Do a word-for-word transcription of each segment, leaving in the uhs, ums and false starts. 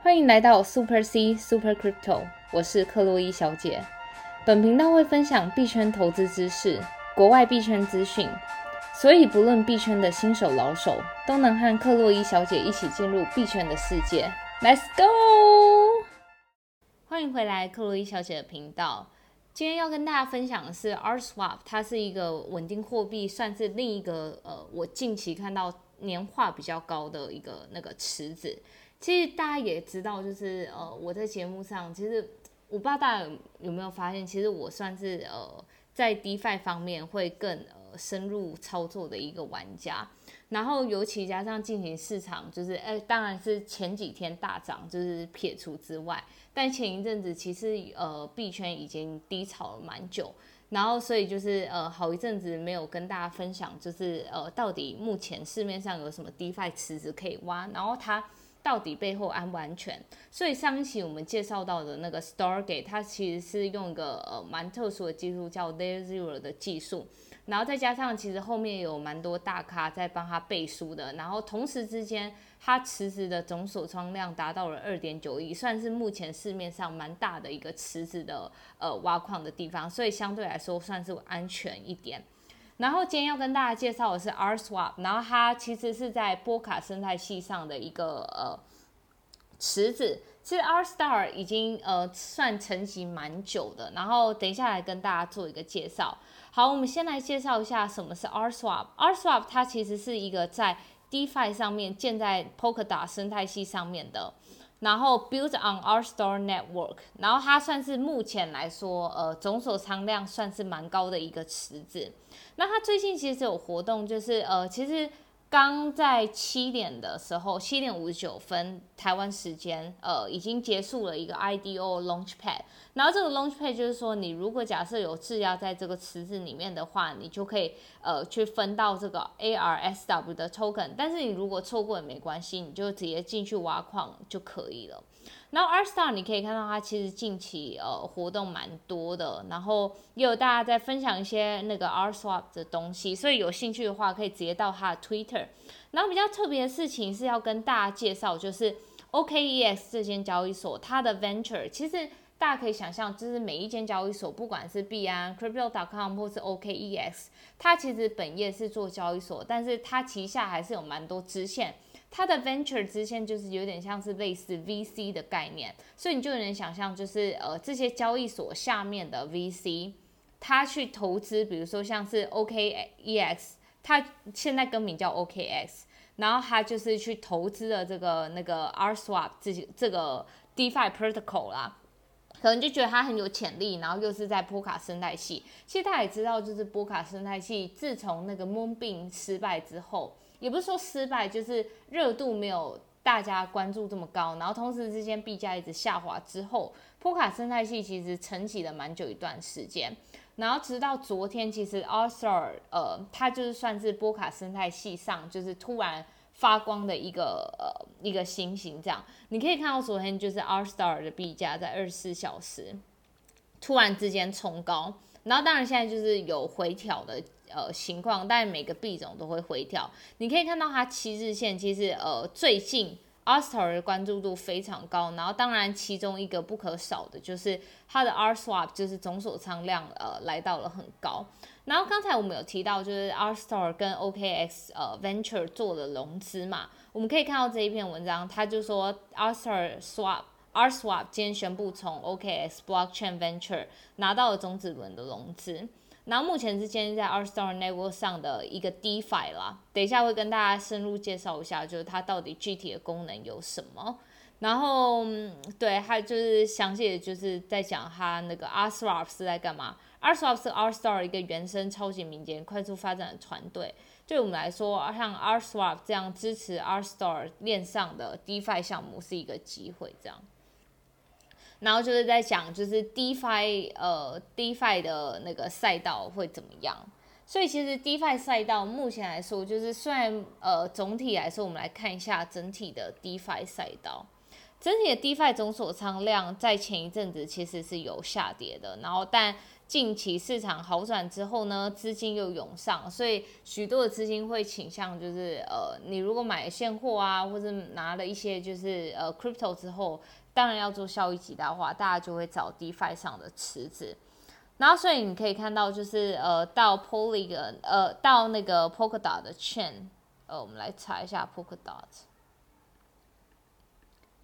欢迎来到 Super C Super Crypto， 我是克洛伊小姐。本频道会分享币圈投资知识、国外币圈资讯，所以不论币圈的新手老手，都能和克洛伊小姐一起进入币圈的世界。Let's go！ 欢迎回来克洛伊小姐的频道。今天要跟大家分享的是 ArthSwap， 它是一个稳定货币，算是另一个呃，我近期看到年化比较高的一个那个池子。其实大家也知道，就是呃，我在节目上，其实我不知道大家有没有发现，其实我算是呃在 DeFi 方面会更呃深入操作的一个玩家。然后尤其加上近期市场，就是哎，当然是前几天大涨，就是撇除之外，但前一阵子其实呃币圈已经低潮了蛮久。然后所以就是呃好一阵子没有跟大家分享，就是呃到底目前市面上有什么 DeFi 池子可以挖，然后它到底背后安不安全？所以上一期我们介绍到的那个 Stargate， 它其实是用一个呃蛮特殊的技术叫 Layer Zero 的技术，然后再加上其实后面有蛮多大咖在帮它背书的，然后同时之间它池子的总锁仓量达到了 二点九亿，算是目前市面上蛮大的一个池子的呃挖矿的地方，所以相对来说算是安全一点。然后今天要跟大家介绍的是 Rswap， 然后它其实是在波卡生态系上的一个呃池子。其实 ArSTAR 已经呃算成型蛮久的，然后等一下来跟大家做一个介绍。好，我们先来介绍一下什么是 Rswap。Rswap 它其实是一个在 DeFi 上面建在 Polkadot 生态系上面的，然后 build on Arstory network， 然后它算是目前来说，呃，总锁仓量算是蛮高的一个池子。那它最近其实有活动，就是呃，其实刚在七点的时候，七点五十九分台湾时间，呃，已经结束了一个 I D O launchpad。然后这个 launchpad 就是说，你如果假设有质押在这个池子里面的话，你就可以呃去分到这个 A R S W 的 token。但是你如果错过也没关系，你就直接进去挖矿就可以了。然后 ArtStar 你可以看到它其实近期呃活动蛮多的，然后也有大家在分享一些那个 ArtSwap 的东西，所以有兴趣的话可以直接到它的 Twitter。然后比较特别的事情是要跟大家介绍，就是 O K X 这间交易所它的 Venture， 其实大家可以想象，就是每一间交易所，不管是币安、Crypto 点 com 或是 O K X， 它其实本业是做交易所，但是它旗下还是有蛮多支线。它的 venture 支线就是有点像是类似 V C 的概念，所以你就能想象，就是呃这些交易所下面的 V C， 它去投资，比如说像是 O K E X， 它现在更名叫 O K X， 然后它就是去投资了这个那个 Rswap 这这个 DeFi protocol 啦。可能就觉得它很有潜力，然后又是在波卡生态系。其实大家也知道，就是波卡生态系自从那个 Moonbeam 失败之后，也不是说失败，就是热度没有大家关注这么高，然后同时之间币价一直下滑之后，波卡生态系其实沉寂了蛮久一段时间。然后直到昨天，其实 Astar 呃，它就是算是波卡生态系上就是突然发光的一个呃一个星星，这样你可以看到昨天就是 Arstory 的币价在二十四小时突然之间冲高，然后当然现在就是有回调的呃情况，但每个币种都会回调。你可以看到它七日线，其实呃最近 Arstory 的关注度非常高，然后当然其中一个不可少的就是它的 Rswap 就是总锁仓量呃来到了很高。然后刚才我们有提到，就是 Arstory 跟 O K X 呃 Venture 做了融资嘛，我们可以看到这一篇文章，他就说 Arstory Swap Rswap 今天宣布从 O K X Blockchain Venture 拿到了种子轮的融资，然后目前是建立在 Arstory Network 上的一个 DeFi 啦，等一下会跟大家深入介绍一下，就是它到底具体的功能有什么。然后对，它就是详细的就是在讲它那个 Rswap 是在干嘛。Rswap 是 Artstar 一个原生超级民间快速发展的团队，对我们来说，像 Rswap 这样支持 Artstar 链上的 DeFi 项目是一个机会，这样。然后就是在讲，就是 DeFi 呃 DeFi 的那个赛道会怎么样。所以其实 DeFi 赛道目前来说，就是虽然呃总体来说，我们来看一下整体的 DeFi 赛道。整体的 DeFi 总锁仓量在前一阵子其实是有下跌的，然后但近期市场好转之后呢，资金又涌上，所以许多的资金会倾向就是呃，你如果买现货啊，或者拿了一些就是呃 crypto 之后，当然要做效益极大化，大家就会找 DeFi 上的池子。然后所以你可以看到就是呃到 Poly 呃到那个 Polkadot 的 chain， 呃我们来查一下 Polkadot，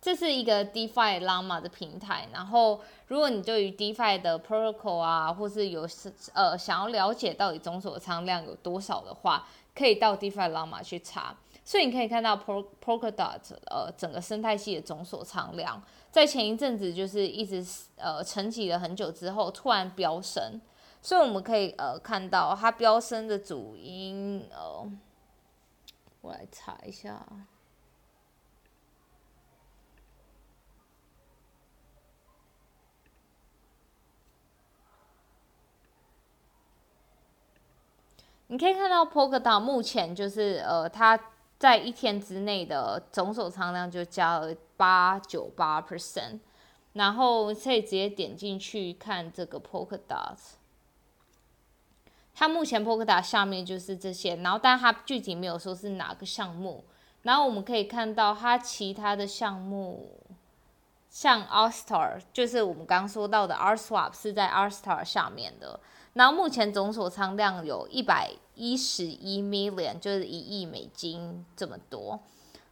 这是一个 DeFi Llama 的平台。然后如果你对于 DeFi 的 protocol 啊，或是有呃想要了解到底总锁仓量有多少的话，可以到 DeFi Llama 去查。所以你可以看到 Polkadot 呃整个生态系的总锁仓量，在前一阵子就是一直呃沉寂了很久之后，突然飙升。所以我们可以呃看到它飙升的主因，呃，我来查一下。你可以看到 Polkadot 目前就是呃它在一天之内的总锁仓量就加了 百分之八十九， 然后可以直接点进去看这个 Polkadot， 它目前 Polkadot 下面就是这些，然后但它具体没有说是哪个项目。然后我们可以看到它其他的项目，像 Astar 就是我们刚刚说到的 ArthSwap 是在 Astar 下面的，然后目前总锁仓量有一百一十一 million， 就是一亿美金这么多。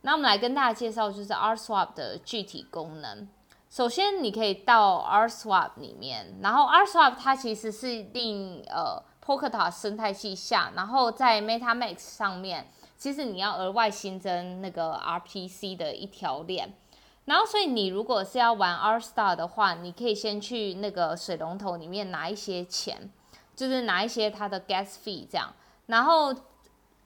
那我们来跟大家介绍就是 ArthSwap 的具体功能。首先你可以到 ArthSwap 里面，然后 ArthSwap 它其实是另呃 Polkadot 生态系下，然后在 MetaMask 上面其实你要额外新增那个 R P C 的一条链。然后所以你如果是要玩 ArtStar 的话，你可以先去那个水龙头里面拿一些钱，就是拿一些它的 gas fee 这样。然后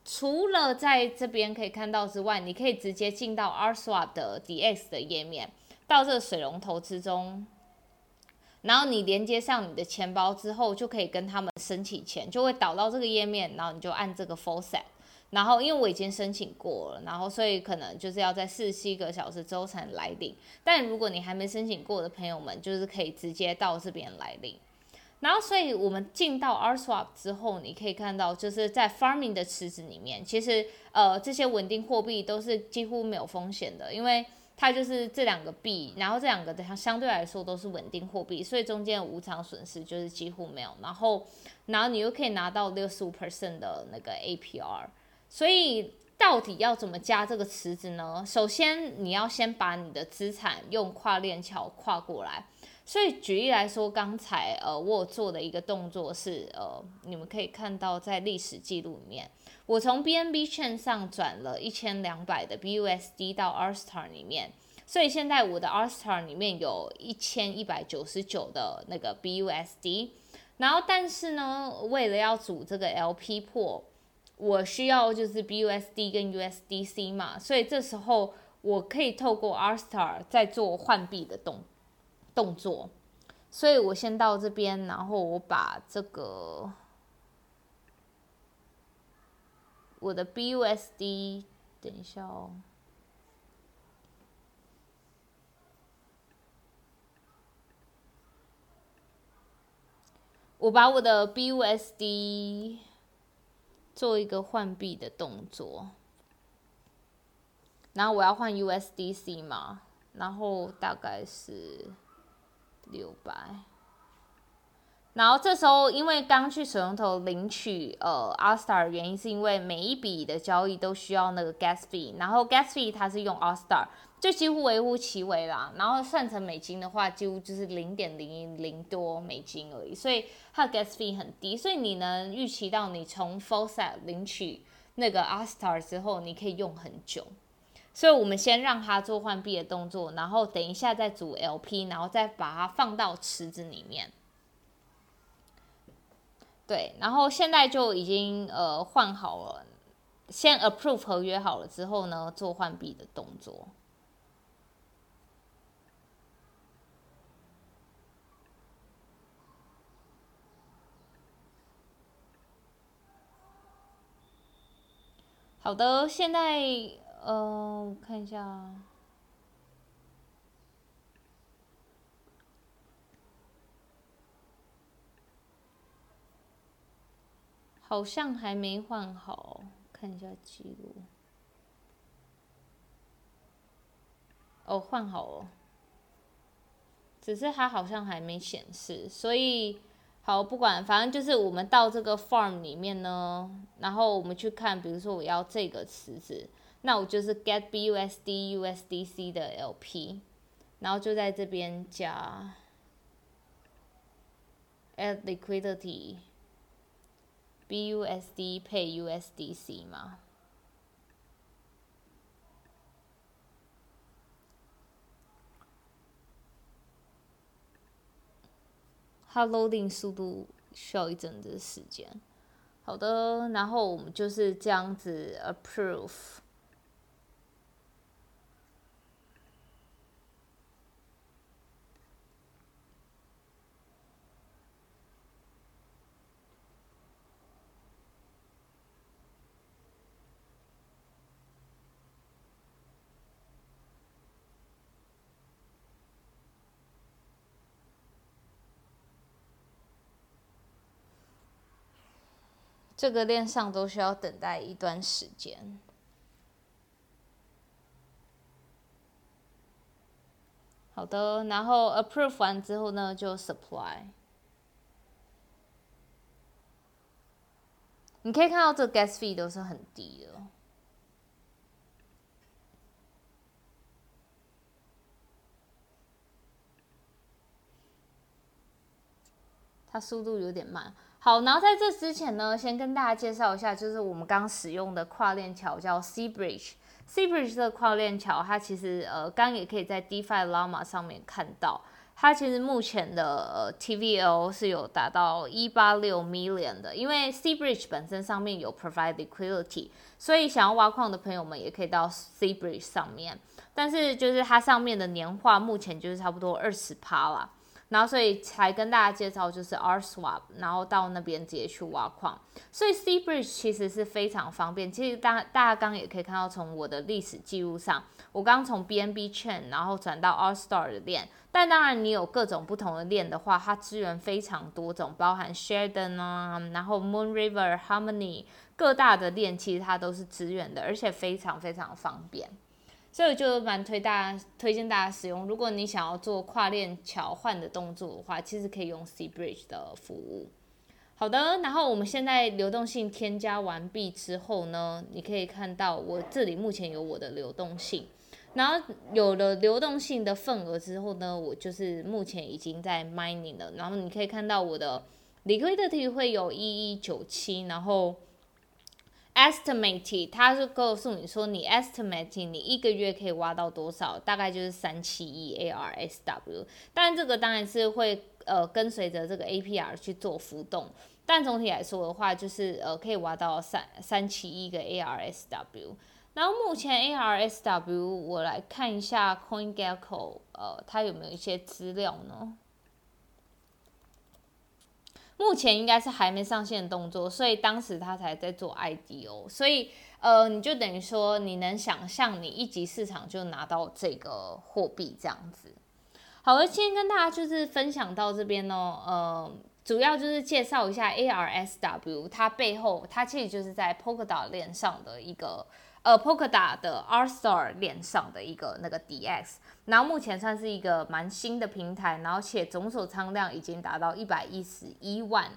除了在这边可以看到之外，你可以直接进到 ArthSwap 的 D X 的页面，到这个水龙头之中，然后你连接上你的钱包之后，就可以跟他们申请钱，就会导到这个页面，然后你就按这个 full set。然后因为我已经申请过了，然后所以可能就是要在四十七个小时之后才能来领。但如果你还没申请过的朋友们，就是可以直接到这边来领。然后所以我们进到 Rswap 之后，你可以看到就是在 farming 的池子里面，其实呃这些稳定货币都是几乎没有风险的，因为它就是这两个币，然后这两个相对来说都是稳定货币，所以中间的无偿损失就是几乎没有。然后然后你又可以拿到 百分之六十五 的那个 A P R。所以到底要怎么加这个池子呢？首先你要先把你的资产用跨链桥跨过来。所以举例来说，刚才呃我做的一个动作是呃你们可以看到在历史记录里面，我从 B N B Chain 上转了一千两百的 B U S D 到 Astar 里面，所以现在我的 Astar 里面有一千一百九十九的那个 B U S D。 然后但是呢，为了要组这个 L P 破，我需要就是 B U S D 跟 U S D C 嘛，所以这时候我可以透过 Astar 再做换币的 动, 动作。所以我先到这边，然后我把这个我的 B U S D 等一下哦，我把我的 B U S D做一个换币的动作，然后我要换 U S D C 嘛，然后大概是六百，然后这时候因为刚去水龙头领取呃 Astar 的原因是因为每一笔的交易都需要那个 gas fee， 然后 gas fee 它是用 Astar， 就几乎微乎其微啦，然后算成美金的话几乎就是 零点零一 多美金而已，所以它的 gas fee 很低。所以你能预期到你从 full set 领取那个 Astar 之后你可以用很久。所以我们先让它做换币的动作，然后等一下再组 L P， 然后再把它放到池子里面。对，然后现在就已经呃换好了，先 approve 合约好了之后呢，做换币的动作。好的，现在呃我看一下。好像还没换好，看一下记录。哦，换好哦，只是它好像还没显示，所以好不管，反正就是我们到这个 farm 里面呢，然后我们去看，比如说我要这个池子，那我就是 get B U S D U S D C 的 L P， 然后就在这边加 add liquidity。B U S D 配 U S D C 嘛，它 loading 速度需要一阵子时间。好的，然后我们就是这样子 approve。这个链上都需要等待一段时间。好的，然后 approve 完之后呢，就 supply。你可以看到这 gas fee 都是很低的。它速度有点慢。好，然后在这之前呢，先跟大家介绍一下，就是我们刚使用的跨链桥叫 Cbridge。Cbridge 这个跨链桥，它其实呃，刚也可以在 DeFi Llama 上面看到，它其实目前的、呃、T V L 是有达到一百八十六 million 的，因为 Cbridge 本身上面有 provide liquidity， 所以想要挖矿的朋友们也可以到 Cbridge 上面，但是就是它上面的年化目前就是差不多 百分之二十 啦。然后所以才跟大家介绍就是 ArthSwap， 然后到那边直接去挖矿，所以 Cbridge 其实是非常方便。其实大大家刚也可以看到，从我的历史记录上，我刚从 B N B Chain 然后转到 ArthStar 的链，但当然你有各种不同的链的话，它支援非常多种，包含 Sheridan 啊，然后 Moon River Harmony 各大的链，其实它都是支援的，而且非常非常方便。所以就蛮推大家推荐大家使用，如果你想要做跨链桥换的动作的话，其实可以用 Cbridge 的服务。好的，然后我们现在流动性添加完毕之后呢，你可以看到我这里目前有我的流动性，然后有了流动性的份额之后呢，我就是目前已经在 mining 了，然后你可以看到我的 liquidity 会有一一九七，然后estimate 它就告诉你说，你 estimate 你一个月可以挖到多少，大概就是三七一 A R S W， 但这个当然是会呃跟随着这个 A P R 去做浮动，但总体来说的话，就是呃可以挖到三七一个 A R S W。然后目前 A R S W 我来看一下 CoinGecko 呃它有没有一些资料呢？目前应该是还没上线的动作，所以当时他才在做 I D O， 所以呃，你就等于说你能想象你一级市场就拿到这个货币这样子。好了，今天跟大家就是分享到这边哦，呃，主要就是介绍一下 A R S W， 它背后它其实就是在 Polkadot 链上的一个呃 Polkadot 的 Astar 链上的一个那个 D X， 然后目前算是一个蛮新的平台，然后且总手仓量已经达到一百一十一万，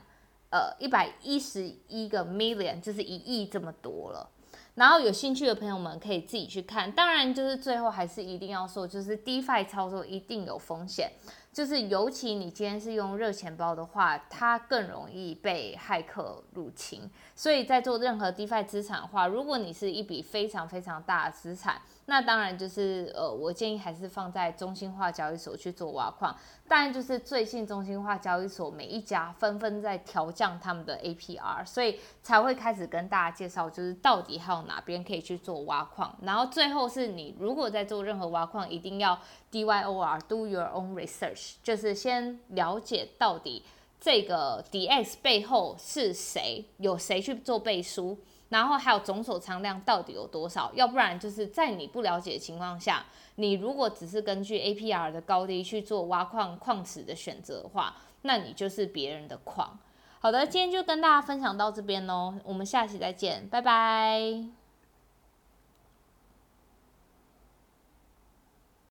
呃一百一十一个 million， 就是一亿这么多了。然后有兴趣的朋友们可以自己去看，当然就是最后还是一定要说，就是 DeFi 操作一定有风险，就是尤其你今天是用热钱包的话，它更容易被骇客入侵，所以在做任何 DeFi 资产的话，如果你是一笔非常非常大的资产，那当然就是呃，我建议还是放在中心化交易所去做挖矿，当然就是最近中心化交易所每一家纷纷在调降他们的 A P R， 所以才会开始跟大家介绍就是到底还有哪边可以去做挖矿，然后最后是你如果在做任何挖矿一定要 D Y O R Do your own research，就是先了解到底这个 D X 背后是谁，有谁去做背书，然后还有总手仓量到底有多少，要不然就是在你不了解的情况下，你如果只是根据 A P R 的高低去做挖矿矿池的选择的话，那你就是别人的矿。好的，今天就跟大家分享到这边喽，我们下期再见，拜拜。